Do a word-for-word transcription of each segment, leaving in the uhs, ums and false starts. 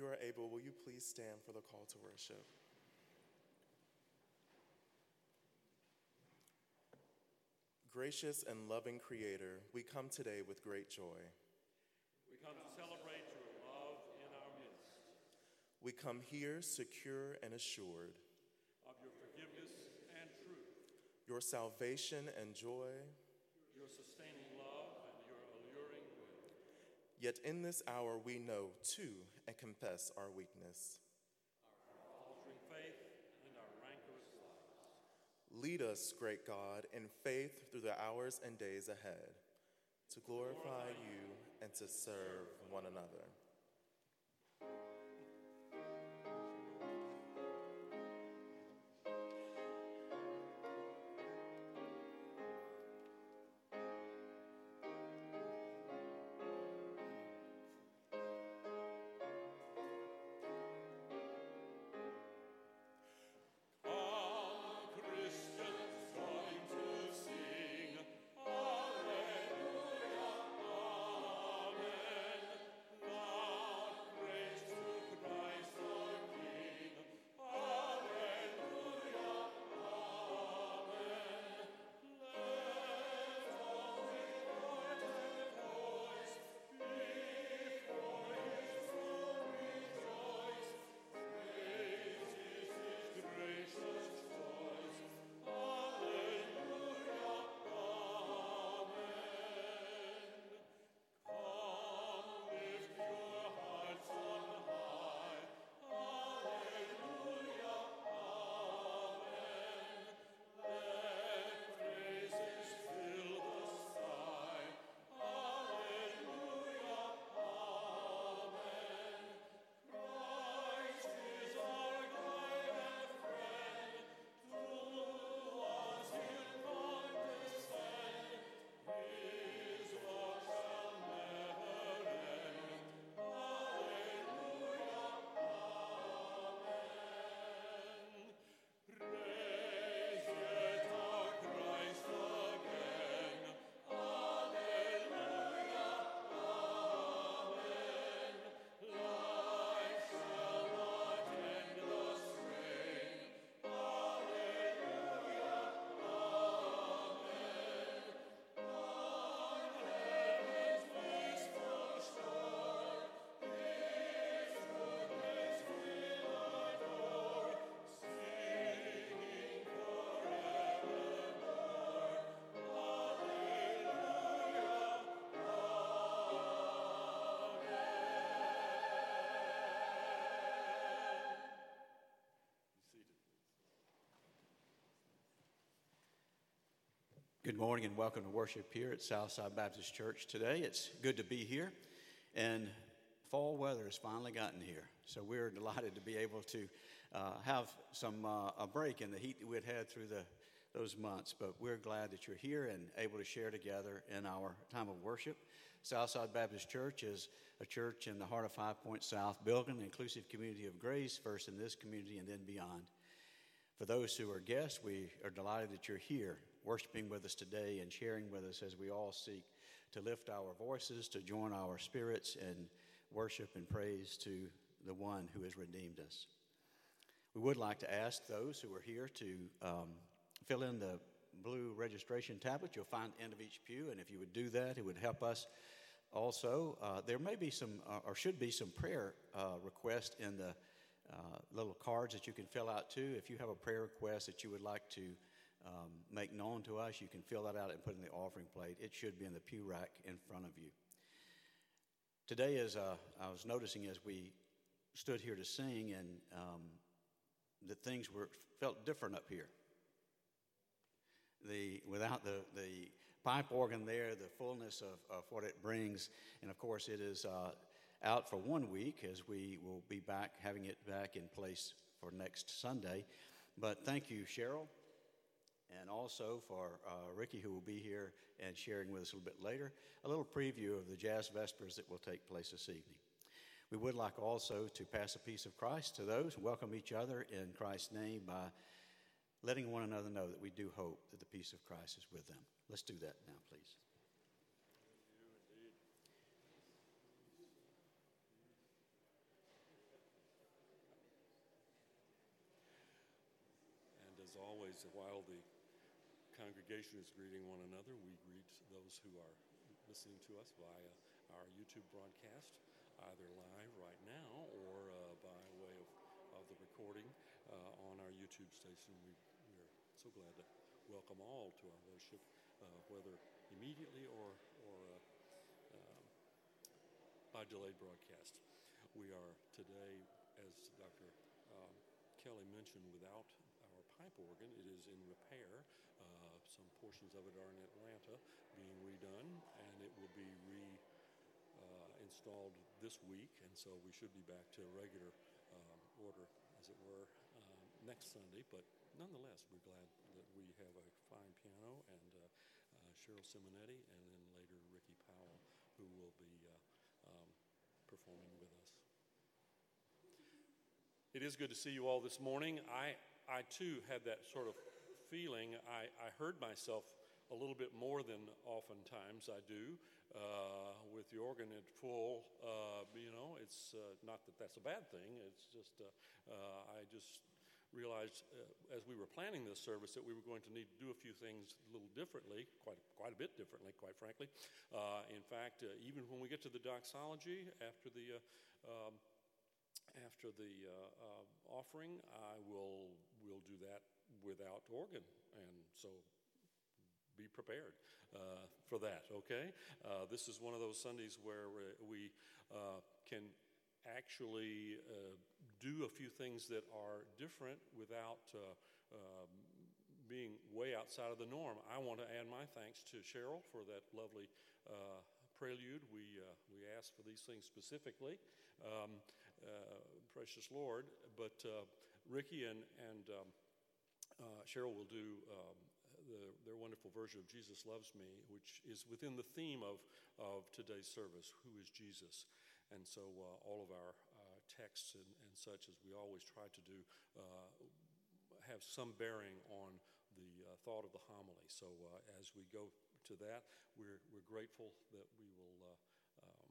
you are able, will you please stand for the call to worship? Gracious and loving Creator, we come today with great joy. We come to celebrate your love in our midst. We come here secure and assured of your forgiveness and truth, your salvation and joy, your sustaining love and your alluring will. Yet in this hour we know, too, and confess our weakness, our faltering faith, and our rancorous lives. Lead us, great God, in faith through the hours and days ahead, to glorify you and to serve one another. Good morning and welcome to worship here at Southside Baptist Church today. It's good to be here, and fall weather has finally gotten here, so we're delighted to be able to uh, have some uh, a break in the heat that we had had through the those months, but we're glad that you're here and able to share together in our time of worship. Southside Baptist Church is a church in the heart of Five Points South, building an inclusive community of grace, first in this community and then beyond. For those who are guests, we are delighted that you're here, worshiping with us today and sharing with us as we all seek to lift our voices, to join our spirits and worship and praise to the one who has redeemed us. We would like to ask those who are here to um, fill in the blue registration tablet you'll find at the end of each pew, and if you would do that, it would help us also. Uh, there may be some, uh, or should be some prayer uh, requests in the uh, little cards that you can fill out too. If you have a prayer request that you would like to Um, make known to us, you can fill that out and put it in the offering plate. It should be in the pew rack in front of you. Today, as uh, I was noticing as we stood here to sing, and um, that things were felt different up here. The without the the pipe organ there, the fullness of, of what it brings, and of course it is uh, out for one week as we will be back having it back in place for next Sunday. But thank you, Cheryl. And also for uh, Ricky, who will be here and sharing with us a little bit later, a little preview of the Jazz Vespers that will take place this evening. We would like also to pass a piece of Christ to those, and welcome each other in Christ's name by letting one another know that we do hope that the peace of Christ is with them. Let's do that now, please. as always, while the congregation is greeting one another, we greet those who are listening to us via our YouTube broadcast, either live right now or uh, by way of, of the recording uh, on our YouTube station. We, we are so glad to welcome all to our worship, uh, whether immediately or, or uh, uh, by delayed broadcast. We are today, as Doctor Um, Kelly mentioned, without our pipe organ. It is in repair. Uh, some portions of it are in Atlanta being redone, and it will be re uh, installed this week, and so we should be back to a regular um, order, as it were, um, next Sunday. But nonetheless, we're glad that we have a fine piano and uh, uh, Cheryl Simonetti, and then later Ricky Powell, who will be uh, um, performing with us. It is good to see you all this morning. I, I too, had that sort of feeling. I, I heard myself a little bit more than oftentimes I do uh, with the organ at full. Uh, you know, it's uh, not that that's a bad thing. It's just uh, uh, I just realized uh, as we were planning this service that we were going to need to do a few things a little differently, quite quite a bit differently, quite frankly. Uh, in fact, uh, even when we get to the doxology after the uh, um, After the uh, uh, offering, I will will do that without organ, and so be prepared uh, for that, okay? Uh, this is one of those Sundays where we uh, can actually uh, do a few things that are different without uh, uh, being way outside of the norm. I want to add my thanks to Cheryl for that lovely uh, prelude. We, uh, we asked for these things specifically. Um, Uh, precious Lord, but uh, Ricky and, and um, uh, Cheryl will do um, the, their wonderful version of Jesus Loves Me, which is within the theme of, of today's service, who is Jesus? And so uh, all of our uh, texts and, and such, as we always try to do, uh, have some bearing on the uh, thought of the homily. So uh, as we go to that, we're, we're grateful that we will uh,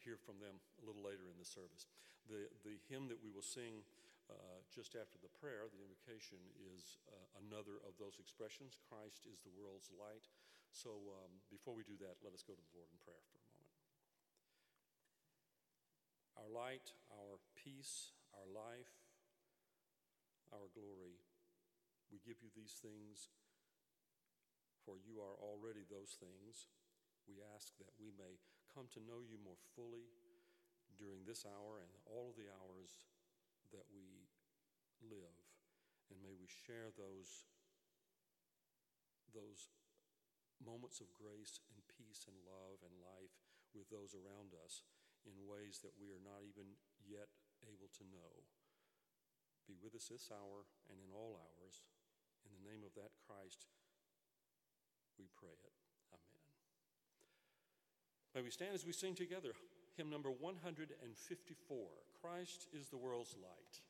hear from them a little later in the service. The the hymn that we will sing uh, just after the prayer, the invocation, is uh, another of those expressions. Christ is the world's light. So um, before we do that, let us go to the Lord in prayer for a moment. Our light, our peace, our life, our glory, we give you these things, for you are already those things. We ask that we may come to know you more fully during this hour and all of the hours that we live. And may we share those, those moments of grace and peace and love and life with those around us in ways that we are not even yet able to know. Be with us this hour and in all hours. In the name of that Christ, we pray it. May we stand as we sing together hymn number one fifty-four, Christ is the world's light.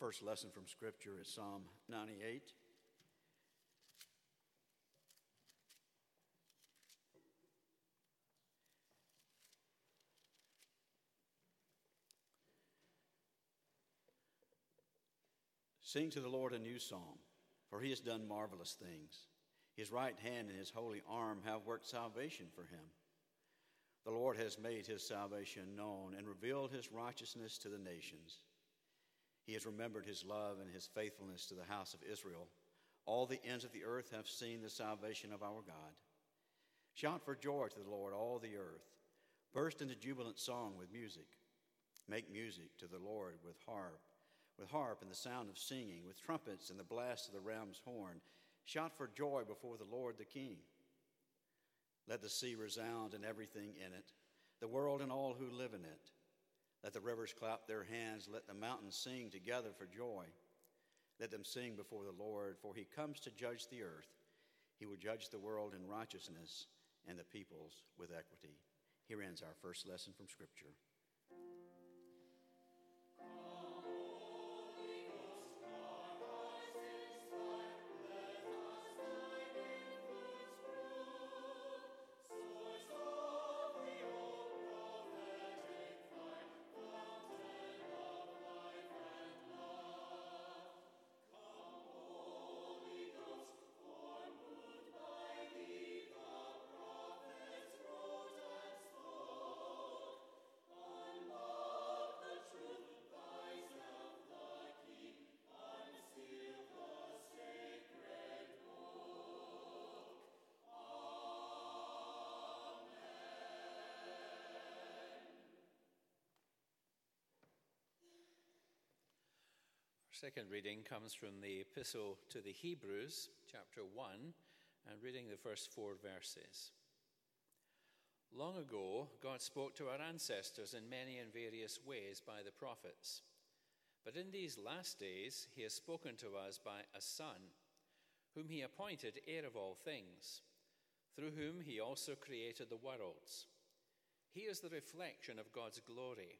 first lesson from Scripture is Psalm ninety-eight. Sing to the Lord a new song, for he has done marvelous things. His right hand and his holy arm have worked salvation for him. The Lord has made his salvation known and revealed his righteousness to the nations. He has remembered his love and his faithfulness to the house of Israel. All the ends of the earth have seen the salvation of our God. Shout for joy to the Lord, all the earth. Burst into jubilant song with music. Make music to the Lord with harp. With harp and the sound of singing, with trumpets and the blast of the ram's horn, shout for joy before the Lord the King. Let the sea resound and everything in it, the world and all who live in it. Let the rivers clap their hands, let the mountains sing together for joy. Let them sing before the Lord, for he comes to judge the earth. He will judge the world in righteousness and the peoples with equity. Here ends our first lesson from Scripture. Second reading comes from the Epistle to the Hebrews, chapter one, and reading the first four verses. Long ago, God spoke to our ancestors in many and various ways by the prophets. But in these last days, he has spoken to us by a Son, whom he appointed heir of all things, through whom he also created the worlds. He is the reflection of God's glory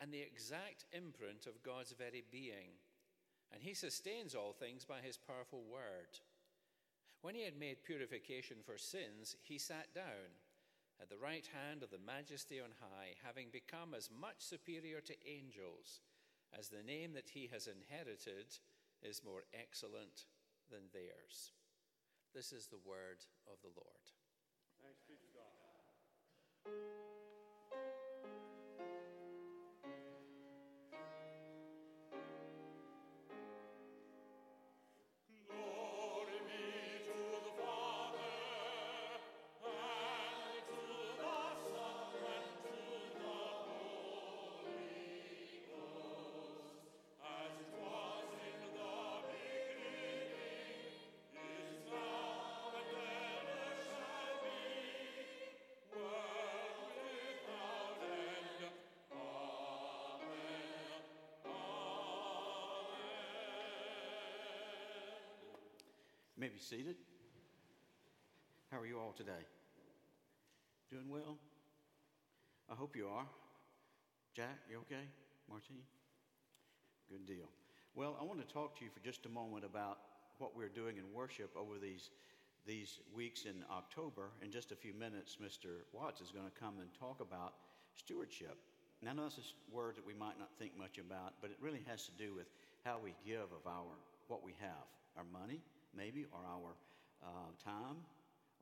and the exact imprint of God's very being. And he sustains all things by his powerful word. When he had made purification for sins, he sat down at the right hand of the Majesty on high, having become as much superior to angels as the name that he has inherited is more excellent than theirs. This is the word of the Lord. Thanks be to God. You may be seated. How are you all today? Doing well? I hope you are. Jack, you okay? Martine? Good deal. Well, I want to talk to you for just a moment about what we're doing in worship over these, these weeks in October. In just a few minutes, Mister Watts is going to come and talk about stewardship. Now, I know that's a word that we might not think much about, but it really has to do with how we give of our what we have, our money, maybe, or our uh, time,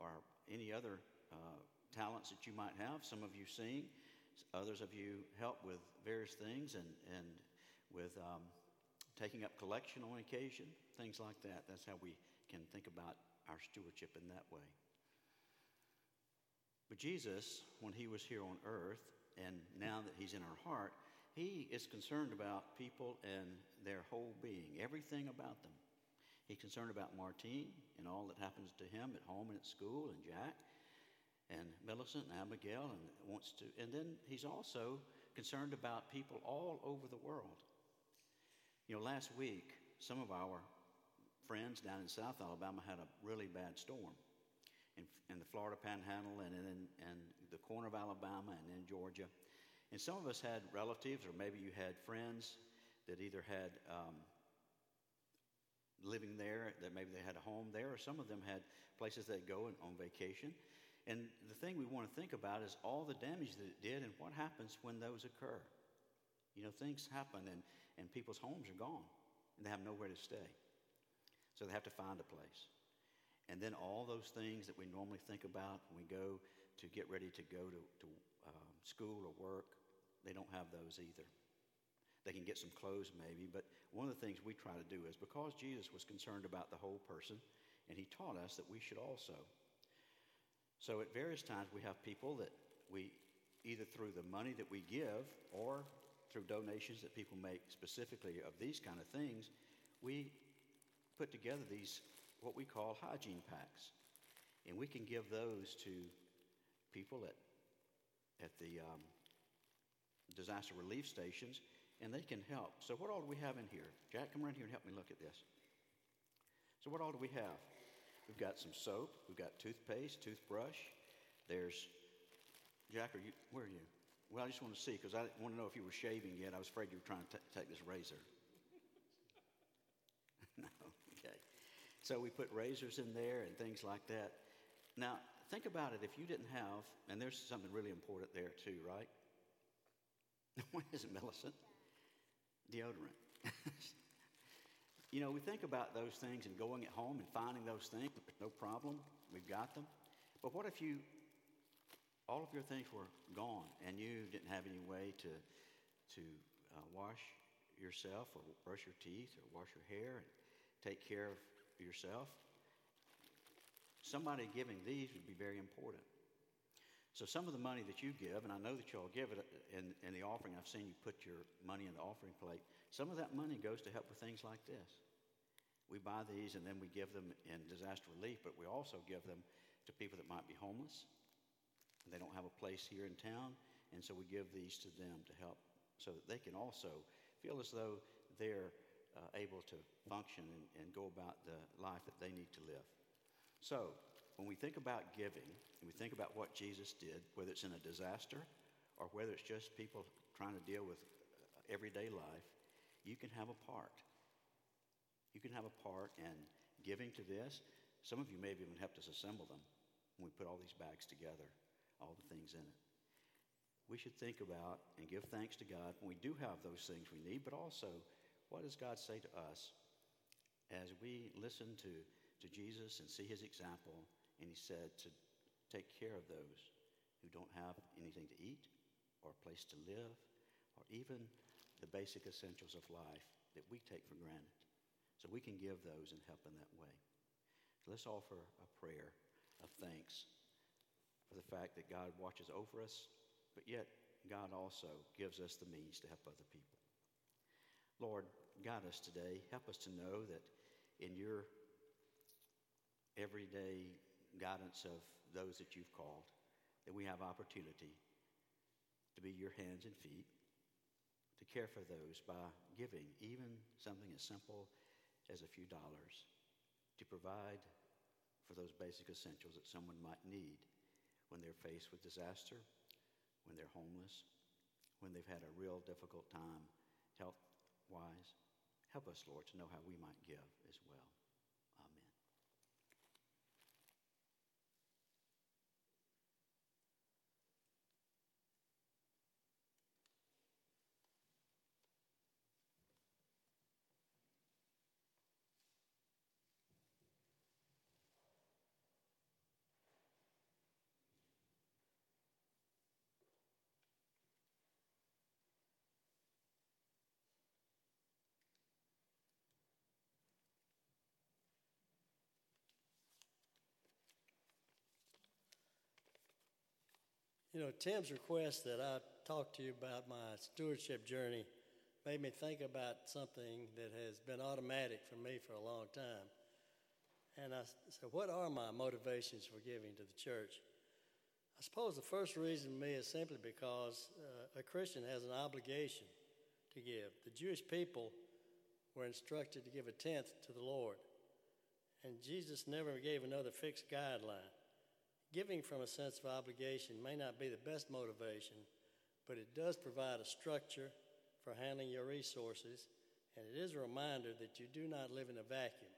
or any other uh, talents that you might have. Some of you sing, others of you help with various things, and, and with um, taking up collection on occasion, things like that. That's how we can think about our stewardship in that way. But Jesus, when he was here on earth, and now that he's in our heart, he is concerned about people and their whole being, everything about them. He's concerned about Martine and all that happens to him at home and at school, and Jack and Millicent and Abigail, and wants to. And then he's also concerned about people all over the world. You know, last week, some of our friends down in South Alabama had a really bad storm in, in the Florida Panhandle, and in and the corner of Alabama, and in Georgia. And some of us had relatives, or maybe you had friends that either had um, living there, that maybe they had a home there, or some of them had places they go and on vacation. And the thing we want to think about is all the damage that it did and what happens when those occur. You know, things happen and, and people's homes are gone and they have nowhere to stay. So they have to find a place. And then all those things that we normally think about when we go to get ready to go to, to um, school or work, they don't have those either. They can get some clothes maybe, but one of the things we try to do is, because Jesus was concerned about the whole person, and he taught us that we should also. So at various times we have people that we, either through the money that we give or through donations that people make specifically of these kind of things, we put together these what we call hygiene packs. And we can give those to people at at the um, disaster relief stations, and they can help. So what all do we have in here? Jack, come around here and help me look at this. So what all do we have? We've got some soap. We've got toothpaste, toothbrush. There's, Jack, are you, where are you? Well, I just want to see, because I didn't want to know if you were shaving yet. I was afraid you were trying to t- take this razor. No, okay. So we put razors in there and things like that. Now, think about it. If you didn't have, and there's something really important there too, right? What is it, Millicent? Deodorant. You know, we think about those things and going at home and finding those things. No problem. We've got them. But what if you, all of your things were gone and you didn't have any way to to uh, wash yourself or brush your teeth or wash your hair and take care of yourself? Somebody giving these would be very important. So some of the money that you give, and I know that you all give it in, in the offering, I've seen you put your money in the offering plate, some of that money goes to help with things like this. We buy these and then we give them in disaster relief, but we also give them to people that might be homeless. They don't have a place here in town, and so we give these to them to help so that they can also feel as though they're uh, able to function and, and go about the life that they need to live. So when we think about giving, and we think about what Jesus did, whether it's in a disaster or whether it's just people trying to deal with everyday life, you can have a part. You can have a part in giving to this. Some of you may have even helped us assemble them when we put all these bags together, all the things in it. We should think about and give thanks to God when we do have those things we need, but also what does God say to us as we listen to, to Jesus and see his example, and he said to take care of those who don't have anything to eat or a place to live or even the basic essentials of life that we take for granted. So we can give those and help in that way. So let's offer a prayer of thanks for the fact that God watches over us, but yet God also gives us the means to help other people. Lord, guide us today. Help us to know that in your everyday guidance of those that you've called, that we have opportunity to be your hands and feet, to care for those by giving even something as simple as a few dollars to provide for those basic essentials that someone might need when they're faced with disaster, when they're homeless, when they've had a real difficult time health-wise. Help us, Lord, to know how we might give as well. You know, Tim's request that I talk to you about my stewardship journey made me think about something that has been automatic for me for a long time. And I said, what are my motivations for giving to the church? I suppose the first reason for me is simply because uh, a Christian has an obligation to give. The Jewish people were instructed to give a tenth to the Lord. And Jesus never gave another fixed guideline. Giving from a sense of obligation may not be the best motivation, but it does provide a structure for handling your resources And it is a reminder that you do not live in a vacuum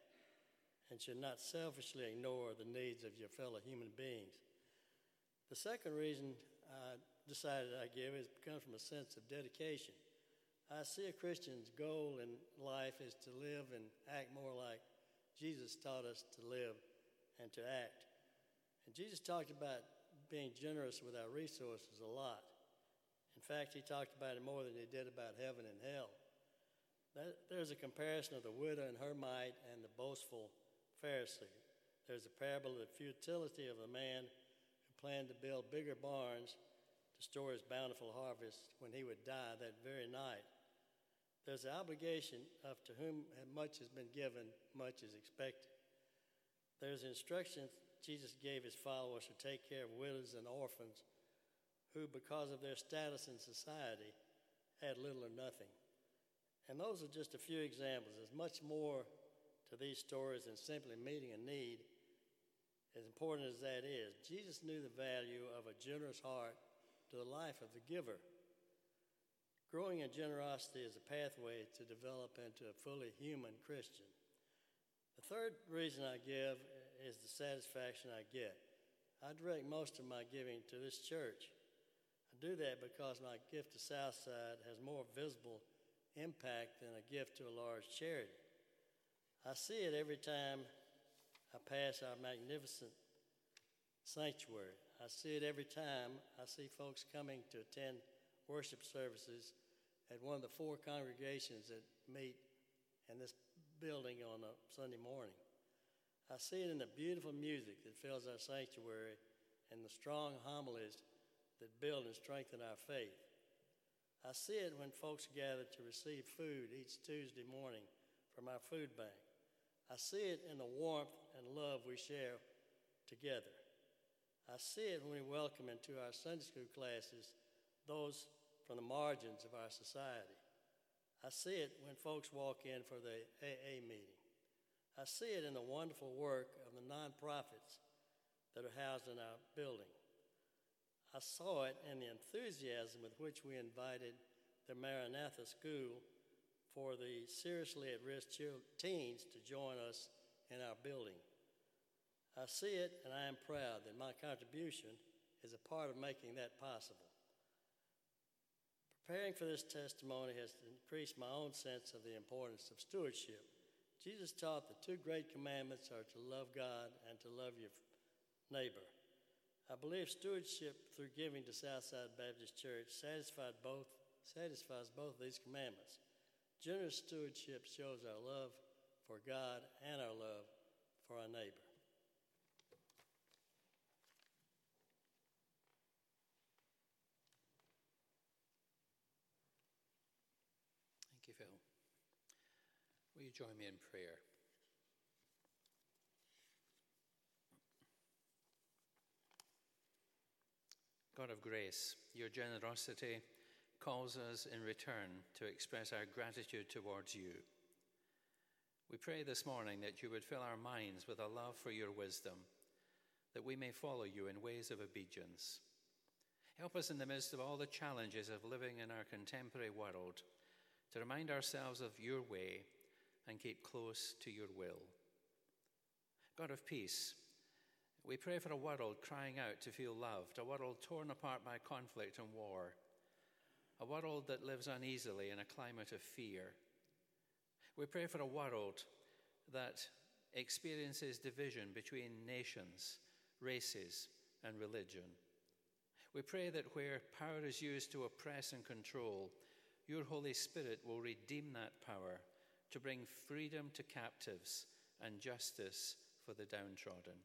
and should not selfishly ignore the needs of your fellow human beings. The second reason I decided I give is comes from a sense of dedication. I see a Christian's goal in life is to live and act more like Jesus taught us to live and to act. And Jesus talked about being generous with our resources a lot. In fact, he talked about it more than he did about heaven and hell. That, there's a comparison of the widow and her mite and the boastful Pharisee. There's a parable of the futility of a man who planned to build bigger barns to store his bountiful harvest when he would die that very night. There's the obligation of to whom much has been given, much is expected. There's instructions Jesus gave his followers to take care of widows and orphans who, because of their status in society, had little or nothing. And those are just a few examples. There's much more to these stories than simply meeting a need, as important as that is. Jesus knew the value of a generous heart to the life of the giver. Growing in generosity is a pathway to develop into a fully human Christian. The third reason I give is the satisfaction I get. I direct most of my giving to this church. I do that because my gift to Southside has more visible impact than a gift to a large charity. I see it every time I pass our magnificent sanctuary. I see it every time I see folks coming to attend worship services at one of the four congregations that meet in this building on a Sunday morning. I see it in the beautiful music that fills our sanctuary and the strong homilies that build and strengthen our faith. I see it when folks gather to receive food each Tuesday morning from our food bank. I see it in the warmth and love we share together. I see it when we welcome into our Sunday school classes those from the margins of our society. I see it when folks walk in for the A A meeting. I see it in the wonderful work of the nonprofits that are housed in our building. I saw it in the enthusiasm with which we invited the Maranatha School for the seriously at-risk teens to join us in our building. I see it, and I am proud that my contribution is a part of making that possible. Preparing for this testimony has increased my own sense of the importance of stewardship. Jesus taught the two great commandments are to love God and to love your neighbor. I believe stewardship through giving to Southside Baptist Church satisfied both, satisfies both these commandments. Generous stewardship shows our love for God and our love for our neighbor. Thank you, Phil. Will you join me in prayer? God of grace, your generosity calls us in return to express our gratitude towards you. We pray this morning that you would fill our minds with a love for your wisdom, that we may follow you in ways of obedience. Help us in the midst of all the challenges of living in our contemporary world to remind ourselves of your way and keep close to your will. God of peace, we pray for a world crying out to feel loved, a world torn apart by conflict and war, a world that lives uneasily in a climate of fear. We pray for a world that experiences division between nations, races, and religion. We pray that where power is used to oppress and control, your Holy Spirit will redeem that power to bring freedom to captives and justice for the downtrodden.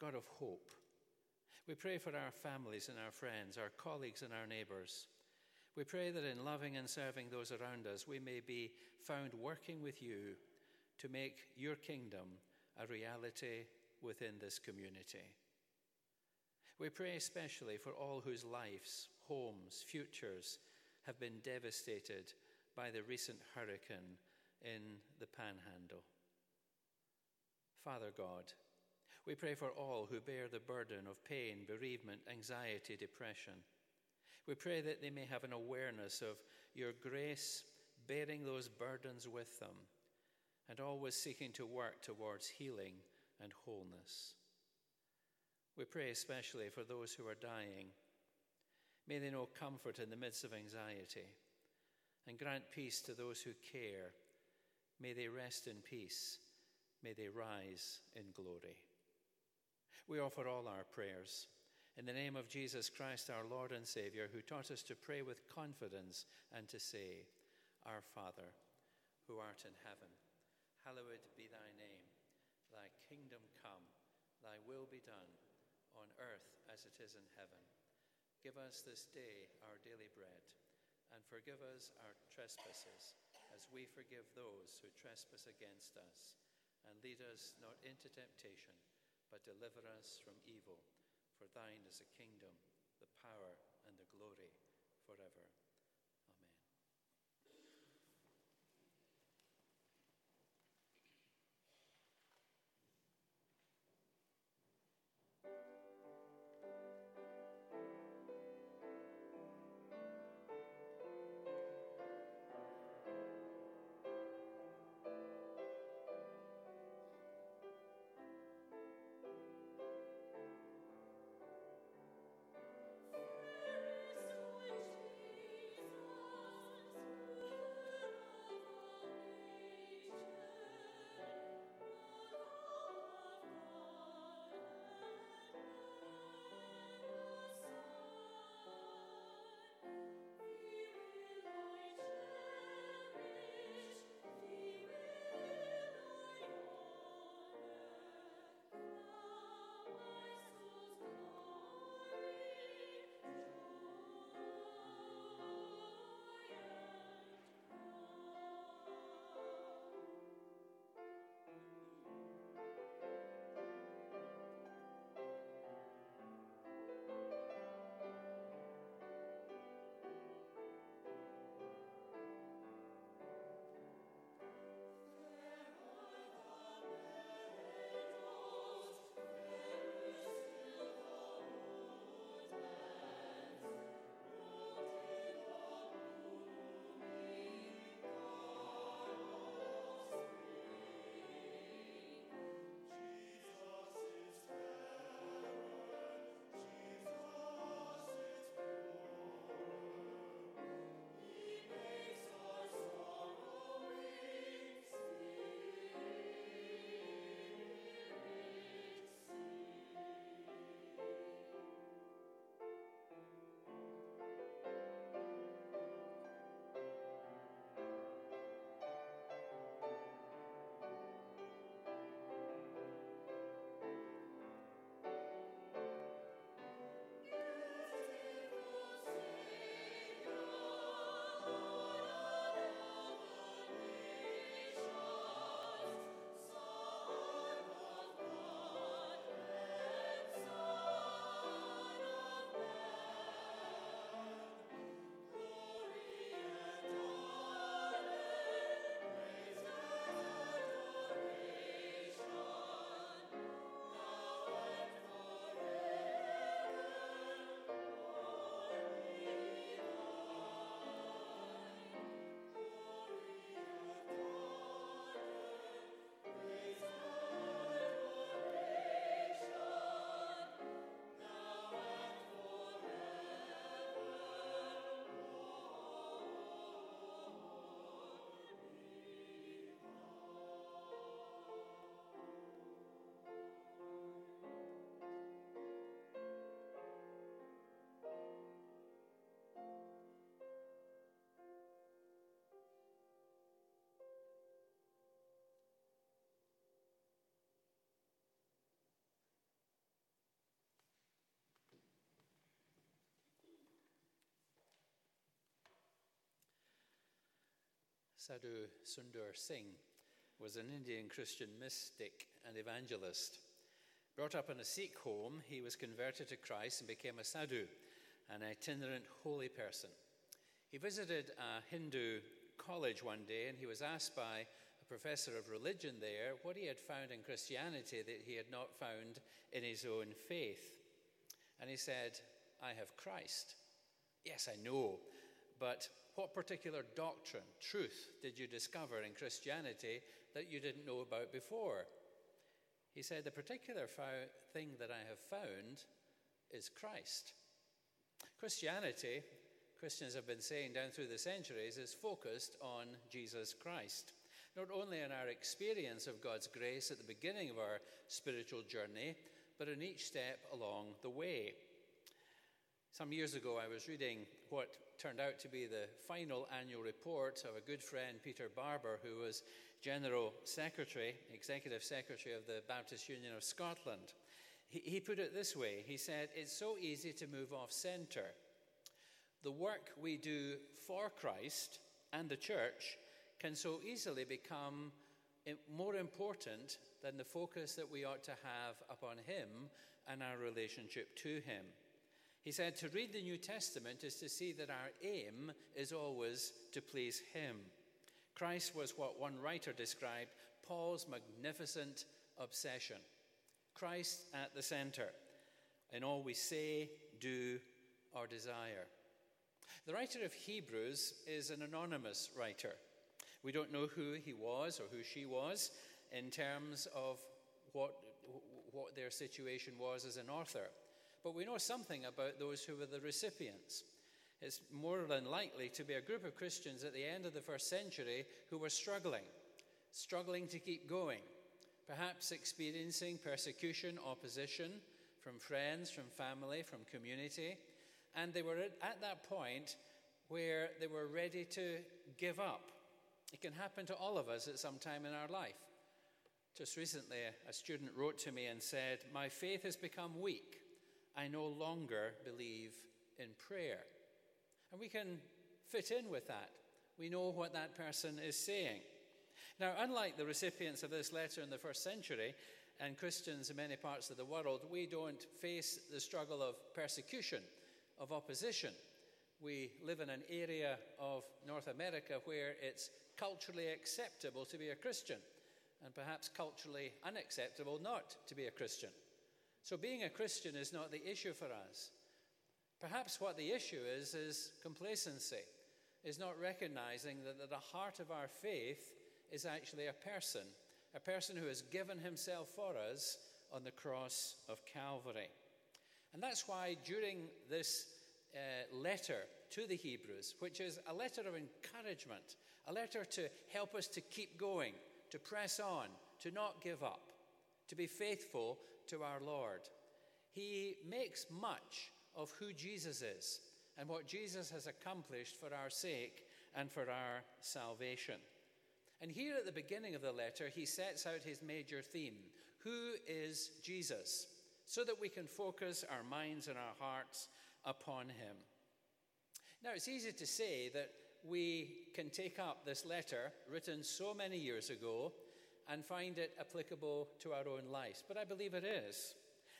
God of hope, we pray for our families and our friends, our colleagues and our neighbors. We pray that in loving and serving those around us, we may be found working with you to make your kingdom a reality within this community. We pray especially for all whose lives, homes, futures have been devastated by the recent hurricane in the Panhandle. Father God, we pray for all who bear the burden of pain, bereavement, anxiety, depression. We pray that they may have an awareness of your grace, bearing those burdens with them, and always seeking to work towards healing and wholeness. We pray especially for those who are dying. May they know comfort in the midst of anxiety, and grant peace to those who care. May they rest in peace. May they rise in glory. We offer all our prayers in the name of Jesus Christ, our Lord and Savior, who taught us to pray with confidence and to say, Our Father, who art in heaven, hallowed be thy name. Thy kingdom come, thy will be done, on earth as it is in heaven. Give us this day our daily bread, and forgive us our trespasses, as we forgive those who trespass against us. And lead us not into temptation, but deliver us from evil. For thine is the kingdom, the power, and the glory forever. Amen. Sadhu Sundar Singh was an Indian Christian mystic and evangelist. Brought up in a Sikh home, he was converted to Christ and became a sadhu, an itinerant holy person. He visited a Hindu college one day, and he was asked by a professor of religion there what he had found in Christianity that he had not found in his own faith. And he said, I have Christ. Yes, I know. but what particular doctrine, truth, did you discover in Christianity that you didn't know about before? He said, the particular fo- thing that I have found is Christ. Christianity, Christians have been saying down through the centuries, is focused on Jesus Christ. Not only in our experience of God's grace at the beginning of our spiritual journey, but in each step along the way. Some years ago, I was reading what turned out to be the final annual report of a good friend, Peter Barber, who was General Secretary, Executive Secretary of the Baptist Union of Scotland. He, he put it this way. He said, it's so easy to move off center. The work we do for Christ and the church can so easily become more important than the focus that we ought to have upon him and our relationship to him. He said, to read the New Testament is to see that our aim is always to please him. Christ was what one writer described Paul's magnificent obsession. Christ at the center in all we say, do, or desire. The writer of Hebrews is an anonymous writer. We don't know who he was or who she was in terms of what, what their situation was as an author. But we know something about those who were the recipients. It's more than likely to be a group of Christians at the end of the first century who were struggling, struggling to keep going, perhaps experiencing persecution, opposition from friends, from family, from community. And they were at that point where they were ready to give up. It can happen to all of us at some time in our life. Just recently, a student wrote to me and said, my faith has become weak. I no longer believe in prayer. And we can fit in with that. We know what that person is saying. Now, unlike the recipients of this letter in the first century, and Christians in many parts of the world, we don't face the struggle of persecution, of opposition. We live in an area of North America where it's culturally acceptable to be a Christian, and perhaps culturally unacceptable not to be a Christian. So being a Christian is not the issue for us. Perhaps what the issue is, is complacency, is not recognizing that at the heart of our faith is actually a person, a person who has given himself for us on the cross of Calvary. And that's why during this uh, letter to the Hebrews, which is a letter of encouragement, a letter to help us to keep going, to press on, to not give up, to be faithful to our Lord, he makes much of who Jesus is and what Jesus has accomplished for our sake and for our salvation. And here at the beginning of the letter, he sets out his major theme, who is Jesus, so that we can focus our minds and our hearts upon him. Now, it's easy to say that we can take up this letter written so many years ago and find it applicable to our own lives. But I believe it is.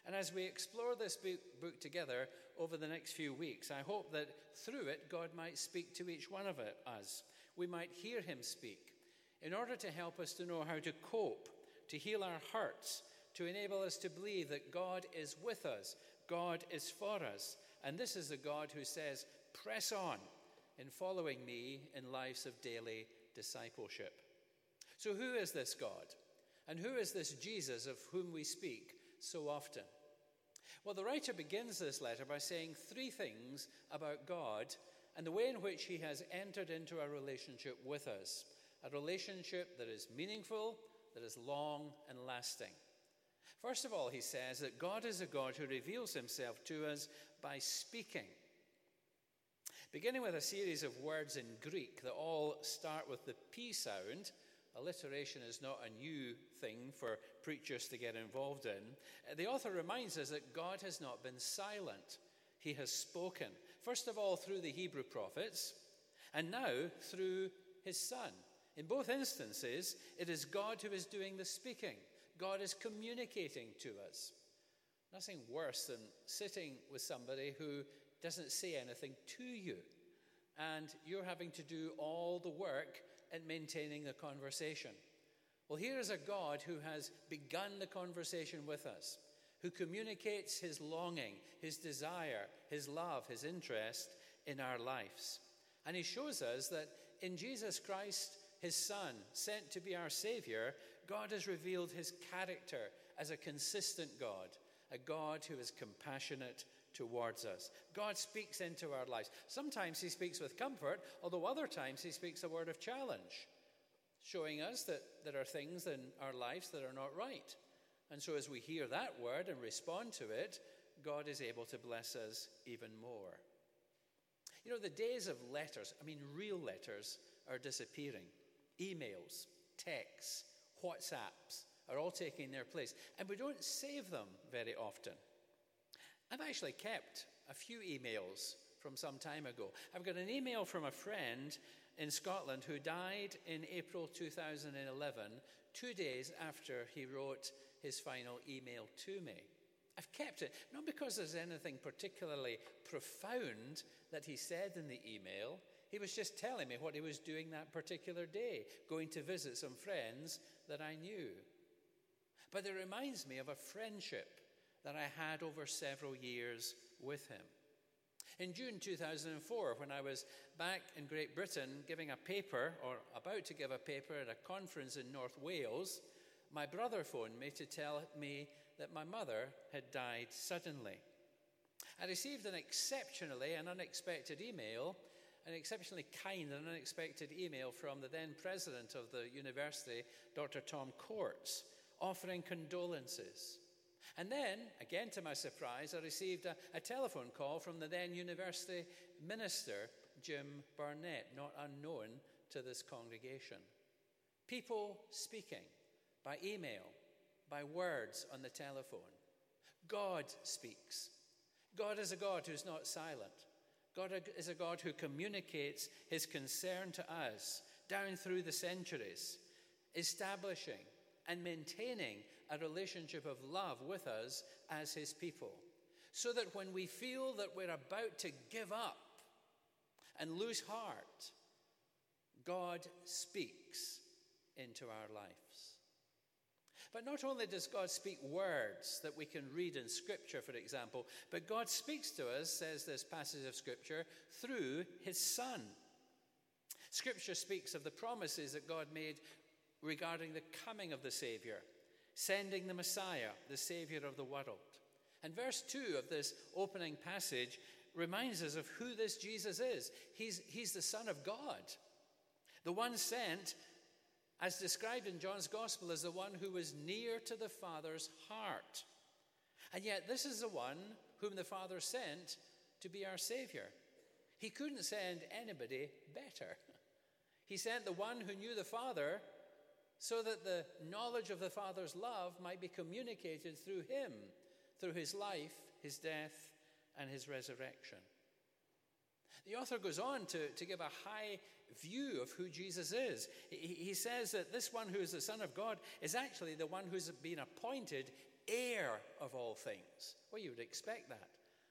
And as we explore this book together over the next few weeks, I hope that through it, God might speak to each one of us. We might hear him speak in order to help us to know how to cope, to heal our hurts, to enable us to believe that God is with us, God is for us. And this is the God who says, press on in following me in lives of daily discipleship. So who is this God? And who is this Jesus of whom we speak so often? Well, the writer begins this letter by saying three things about God and the way in which he has entered into a relationship with us, a relationship that is meaningful, that is long and lasting. First of all, he says that God is a God who reveals himself to us by speaking. Beginning with a series of words in Greek that all start with the P sound. Alliteration is not a new thing for preachers to get involved in. The author reminds us that God has not been silent. He has spoken. First of all, through the Hebrew prophets, and now through his son. In both instances, it is God who is doing the speaking. God is communicating to us. Nothing worse than sitting with somebody who doesn't say anything to you, and you're having to do all the work and maintaining the conversation. Well, here is a God who has begun the conversation with us, who communicates his longing, his desire, his love, his interest in our lives. And he shows us that in Jesus Christ, his Son, sent to be our Savior, God has revealed his character as a consistent God, a God who is compassionate towards us. God speaks into our lives. Sometimes he speaks with comfort, although other times he speaks a word of challenge, showing us that there are things in our lives that are not right. And so as we hear that word and respond to it, God is able to bless us even more. You know, the days of letters, I mean real letters, are disappearing. Emails, texts, WhatsApps are all taking their place. And we don't save them very often. I've actually kept a few emails from some time ago. I've got an email from a friend in Scotland who died in April two thousand eleven, two days after he wrote his final email to me. I've kept it, not because there's anything particularly profound that he said in the email. He was just telling me what he was doing that particular day, going to visit some friends that I knew. But it reminds me of a friendship that I had over several years with him. In June two thousand four, when I was back in Great Britain giving a paper, or about to give a paper at a conference in North Wales, my brother phoned me to tell me that my mother had died suddenly. I received an exceptionally and unexpected email, an exceptionally kind and unexpected email from the then president of the university, Doctor Tom Kurtz, offering condolences. And then, again to my surprise, I received a, a telephone call from the then university minister, Jim Barnett, not unknown to this congregation. People speaking by email, by words on the telephone. God speaks. God is a God who's not silent. God is a God who communicates his concern to us down through the centuries, establishing and maintaining a relationship of love with us as his people, so that when we feel that we're about to give up and lose heart, God speaks into our lives. But not only does God speak words that we can read in Scripture, for example, but God speaks to us, says this passage of Scripture, through his Son. Scripture speaks of the promises that God made regarding the coming of the Savior, sending the Messiah, the Savior of the world. And verse two of this opening passage reminds us of who this Jesus is. He's, he's the Son of God, the one sent, as described in John's Gospel, as the one who was near to the Father's heart. And yet this is the one whom the Father sent to be our Savior. He couldn't send anybody better. He sent the one who knew the Father, so that the knowledge of the Father's love might be communicated through him, through his life, his death, and his resurrection. The author goes on to, to give a high view of who Jesus is. He, he says that this one who is the Son of God is actually the one who's been appointed heir of all things. Well, you would expect that.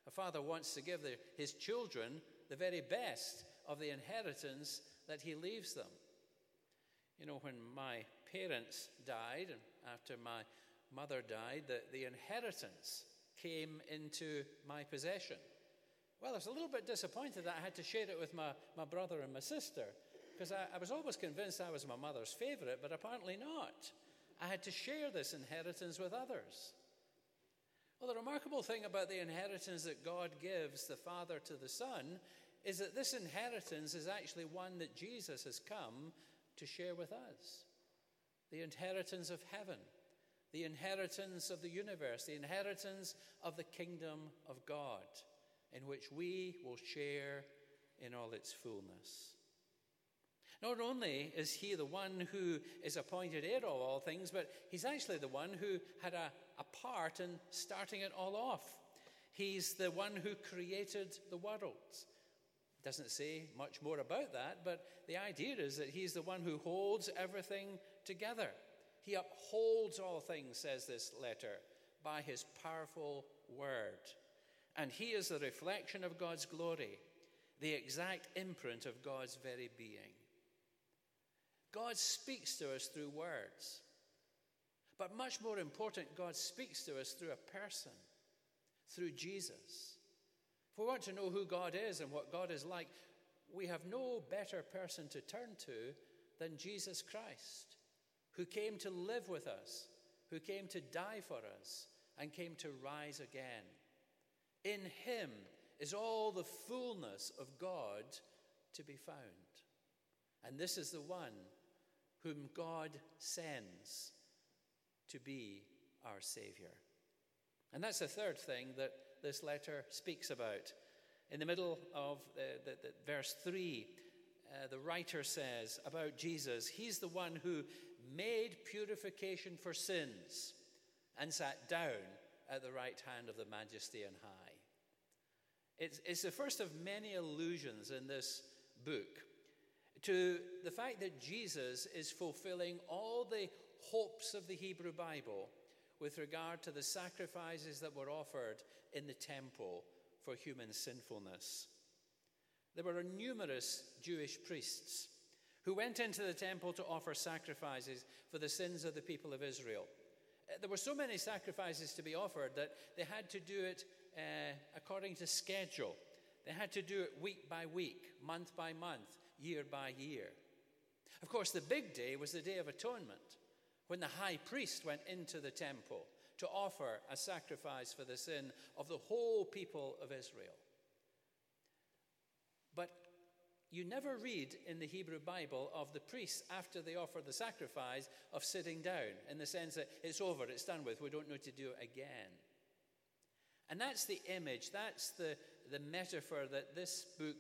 A father wants to give the, his children the very best of the inheritance that he leaves them. You know, when my parents died, and after my mother died, the, the inheritance came into my possession. Well, I was a little bit disappointed that I had to share it with my, my brother and my sister, because I, I was always convinced I was my mother's favorite, but apparently not. I had to share this inheritance with others. Well, the remarkable thing about the inheritance that God gives the Father to the Son is that this inheritance is actually one that Jesus has come to share with us. The inheritance of heaven, the inheritance of the universe, the inheritance of the kingdom of God, in which we will share in all its fullness. Not only is he the one who is appointed heir of all things, but he's actually the one who had a, a part in starting it all off. He's the one who created the world. Doesn't say much more about that, but the idea is that he's the one who holds everything together. He upholds all things, says this letter, by his powerful word. And he is the reflection of God's glory, the exact imprint of God's very being. God speaks to us through words, but much more important, God speaks to us through a person, through Jesus. If we want to know who God is and what God is like, we have no better person to turn to than Jesus Christ, who came to live with us, who came to die for us, and came to rise again. In him is all the fullness of God to be found. And this is the one whom God sends to be our Savior. And that's the third thing that this letter speaks about. In the middle of uh, the, the, verse three, uh, the writer says about Jesus, he's the one who made purification for sins and sat down at the right hand of the Majesty on high. It's, it's the first of many allusions in this book to the fact that Jesus is fulfilling all the hopes of the Hebrew Bible with regard to the sacrifices that were offered in the temple for human sinfulness. There were numerous Jewish priests who went into the temple to offer sacrifices for the sins of the people of Israel. There were so many sacrifices to be offered that they had to do it uh, according to schedule. They had to do it week by week, month by month, year by year. Of course, the big day was the Day of Atonement, when the high priest went into the temple to offer a sacrifice for the sin of the whole people of Israel. But you never read in the Hebrew Bible of the priests, after they offer the sacrifice, of sitting down, in the sense that it's over, it's done with, we don't need to do it again. And that's the image, that's the, the metaphor that this book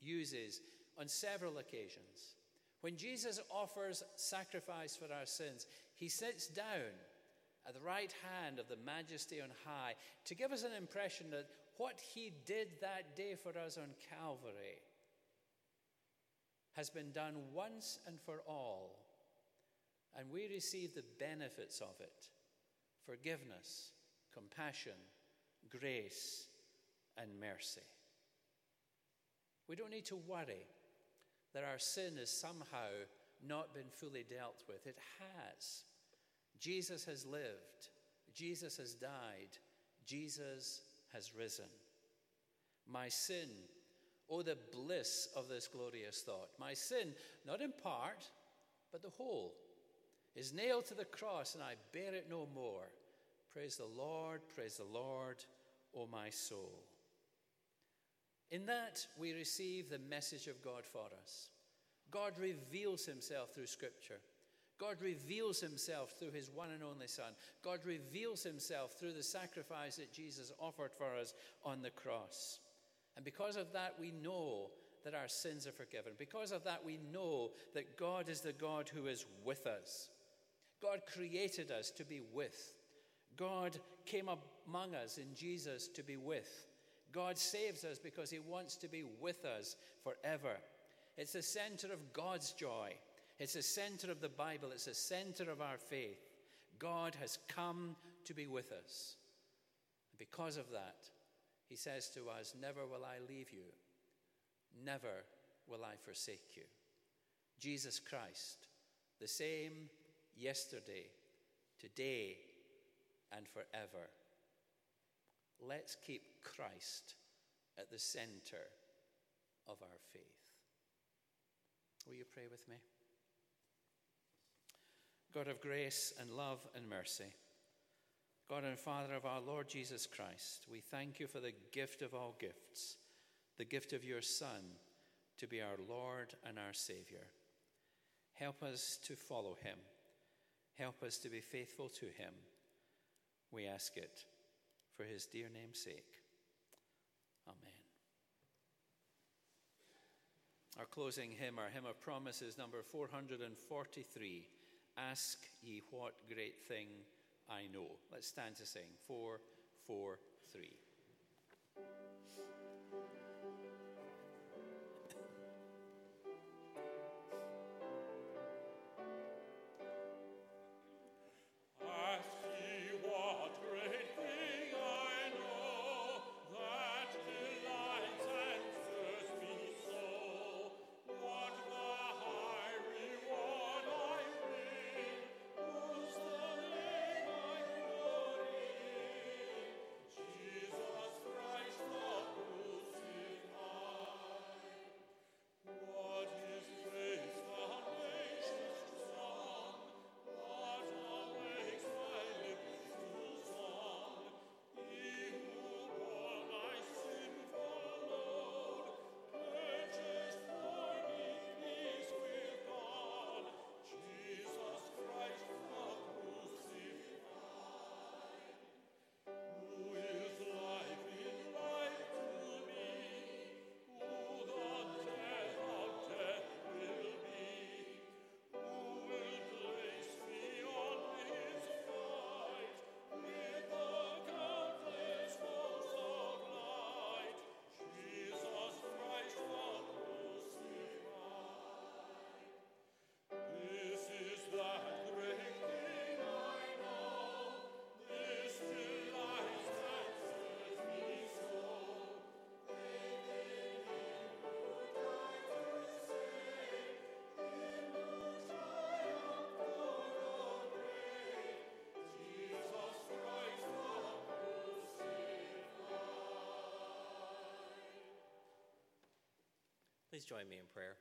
uses on several occasions. When Jesus offers sacrifice for our sins, he sits down at the right hand of the Majesty on high to give us an impression that what he did that day for us on Calvary has been done once and for all, and we receive the benefits of it: forgiveness, compassion, grace, and mercy. We don't need to worry that our sin has somehow not been fully dealt with. It has. Jesus has lived. Jesus has died. Jesus has risen. My sin, oh, the bliss of this glorious thought. My sin, not in part, but the whole, is nailed to the cross, and I bear it no more. Praise the Lord, praise the Lord, O my soul. In that, we receive the message of God for us. God reveals himself through Scripture. God reveals himself through his one and only Son. God reveals himself through the sacrifice that Jesus offered for us on the cross. And because of that, we know that our sins are forgiven. Because of that, we know that God is the God who is with us. God created us to be with. God came among us in Jesus to be with. God saves us because he wants to be with us forever. It's the center of God's joy. It's the center of the Bible. It's the center of our faith. God has come to be with us. Because of that, he says to us, never will I leave you. Never will I forsake you. Jesus Christ, the same yesterday, today, and forever. Let's keep Christ at the center of our faith. Will you pray with me? God of grace and love and mercy, God and Father of our Lord Jesus Christ, we thank you for the gift of all gifts, the gift of your Son to be our Lord and our Savior. Help us to follow him. Help us to be faithful to him. We ask it for his dear name's sake. Amen. Our closing hymn, our hymn of promise, is number four forty-three, Ask Ye What Great Thing I Know. Let's stand to sing, four forty-three. Christ Please join me in prayer.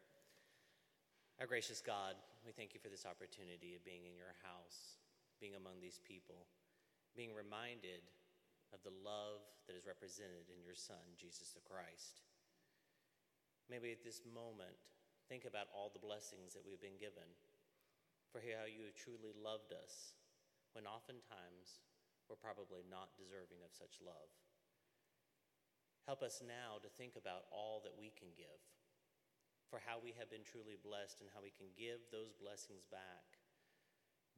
Our gracious God, we thank you for this opportunity of being in your house, being among these people, being reminded of the love that is represented in your Son, Jesus the Christ. May we at this moment think about all the blessings that we've been given, for how you have truly loved us when oftentimes we're probably not deserving of such love. Help us now to think about all that we can give, for how we have been truly blessed and how we can give those blessings back,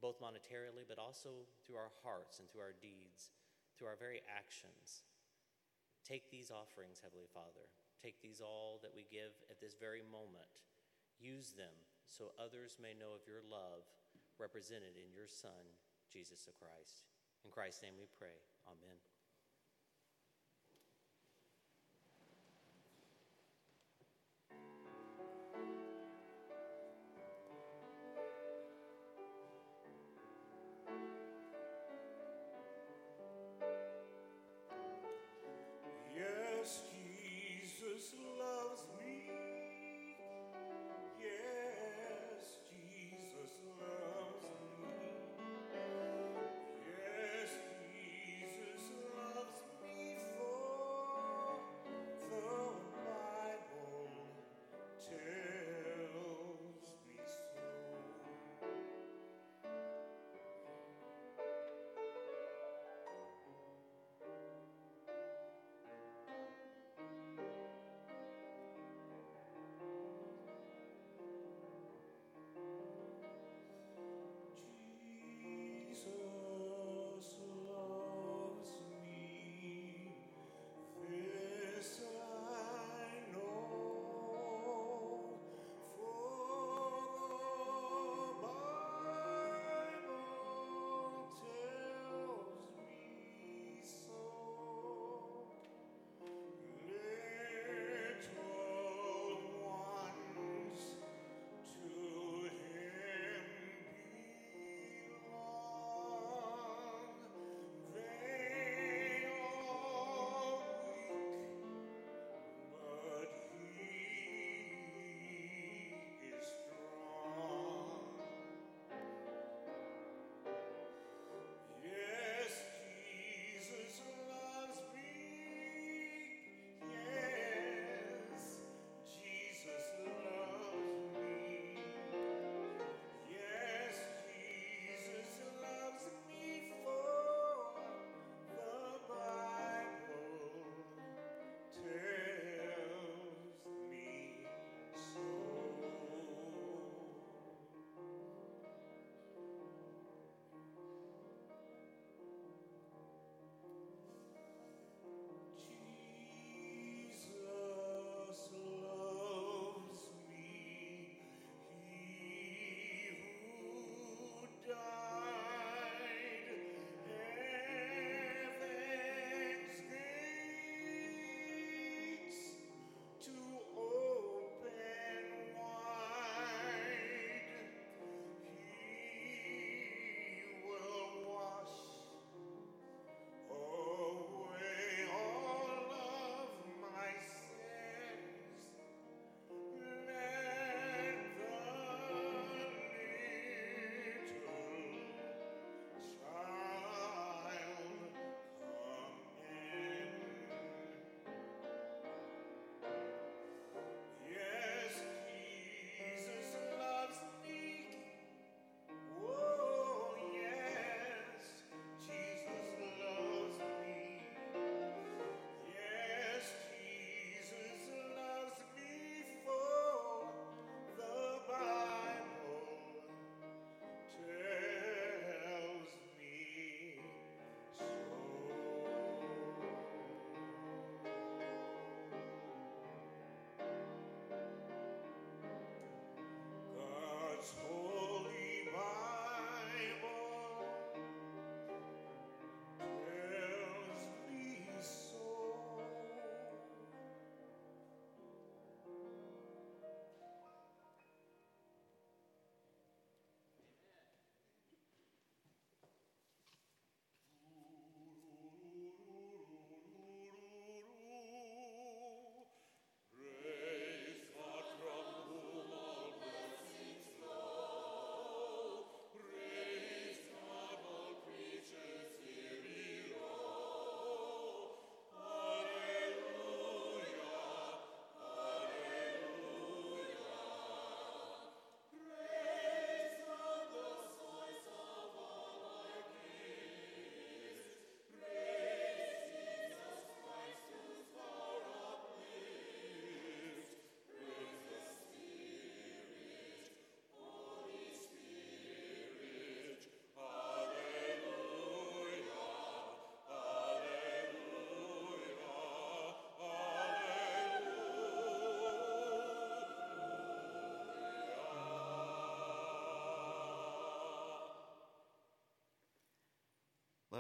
both monetarily but also through our hearts and through our deeds, through our very actions. Take these offerings, Heavenly Father. Take these all that we give at this very moment. Use them so others may know of your love represented in your Son, Jesus the Christ. In Christ's name we pray. Amen. Yes, Jesus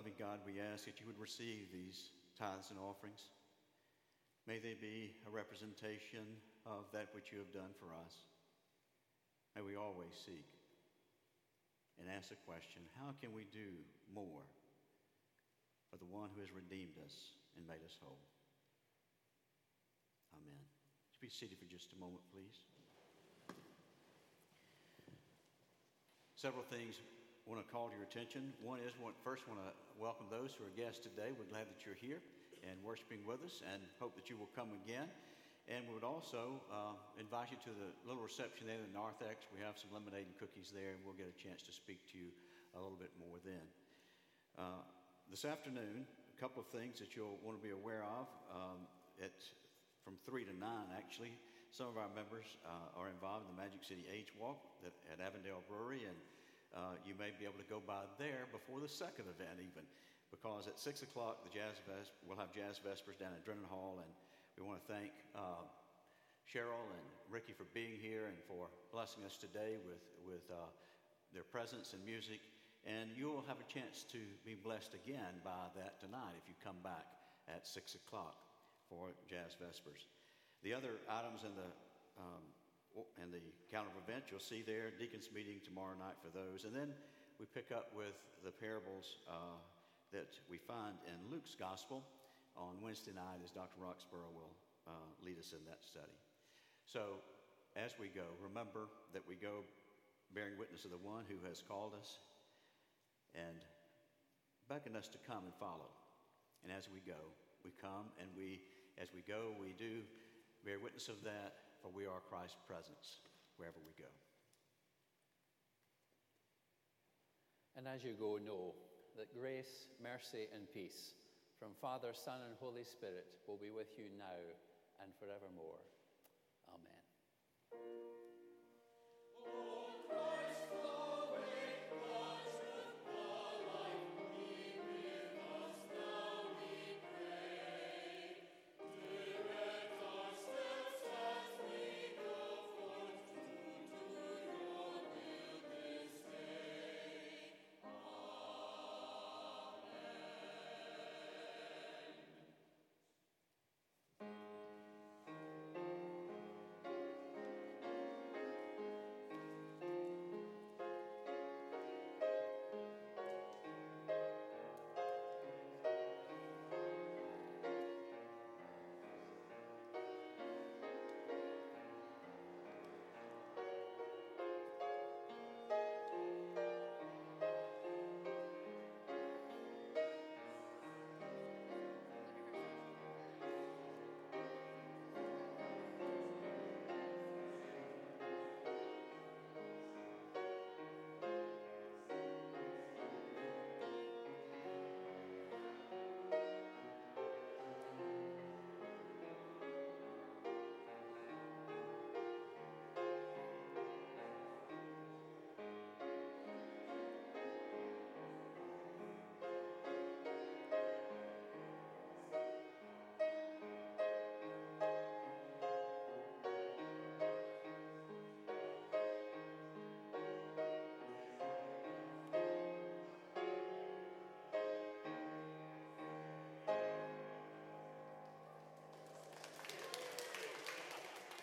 loving God, we ask that you would receive these tithes and offerings. May they be a representation of that which you have done for us. May we always seek and ask the question, how can we do more for the one who has redeemed us and made us whole? Amen. Be seated for just a moment, please. Several things I want to call to your attention. One is, first, I want to welcome those who are guests today. We're glad that you're here and worshiping with us and hope that you will come again. And we would also uh, invite you to the little reception there in the narthex. We have some lemonade and cookies there, and we'll get a chance to speak to you a little bit more then. Uh, this afternoon, a couple of things that you'll want to be aware of. Um, at From three to nine, actually, some of our members uh, are involved in the Magic City Age Walk that, at Avondale Brewery, and uh, you may be able to go by there before the second event even, because at six o'clock, the Jazz Ves- we'll have Jazz Vespers down at Drennan Hall, and we want to thank uh, Cheryl and Ricky for being here and for blessing us today with, with uh, their presence and music, and you'll have a chance to be blessed again by that tonight if you come back at six o'clock. For Jazz Vespers. The other items in the um, in the calendar of events you'll see there. Deacon's meeting tomorrow night for those, and then we pick up with the parables uh, that we find in Luke's Gospel on Wednesday night as Doctor Roxborough will uh, lead us in that study. So as we go, remember that we go bearing witness of the one who has called us and beckoned us to come and follow. And as we go, we come and we. As we go, we do bear witness of that, for we are Christ's presence wherever we go. And as you go, know that grace, mercy, and peace from Father, Son, and Holy Spirit will be with you now and forevermore. Amen. Oh.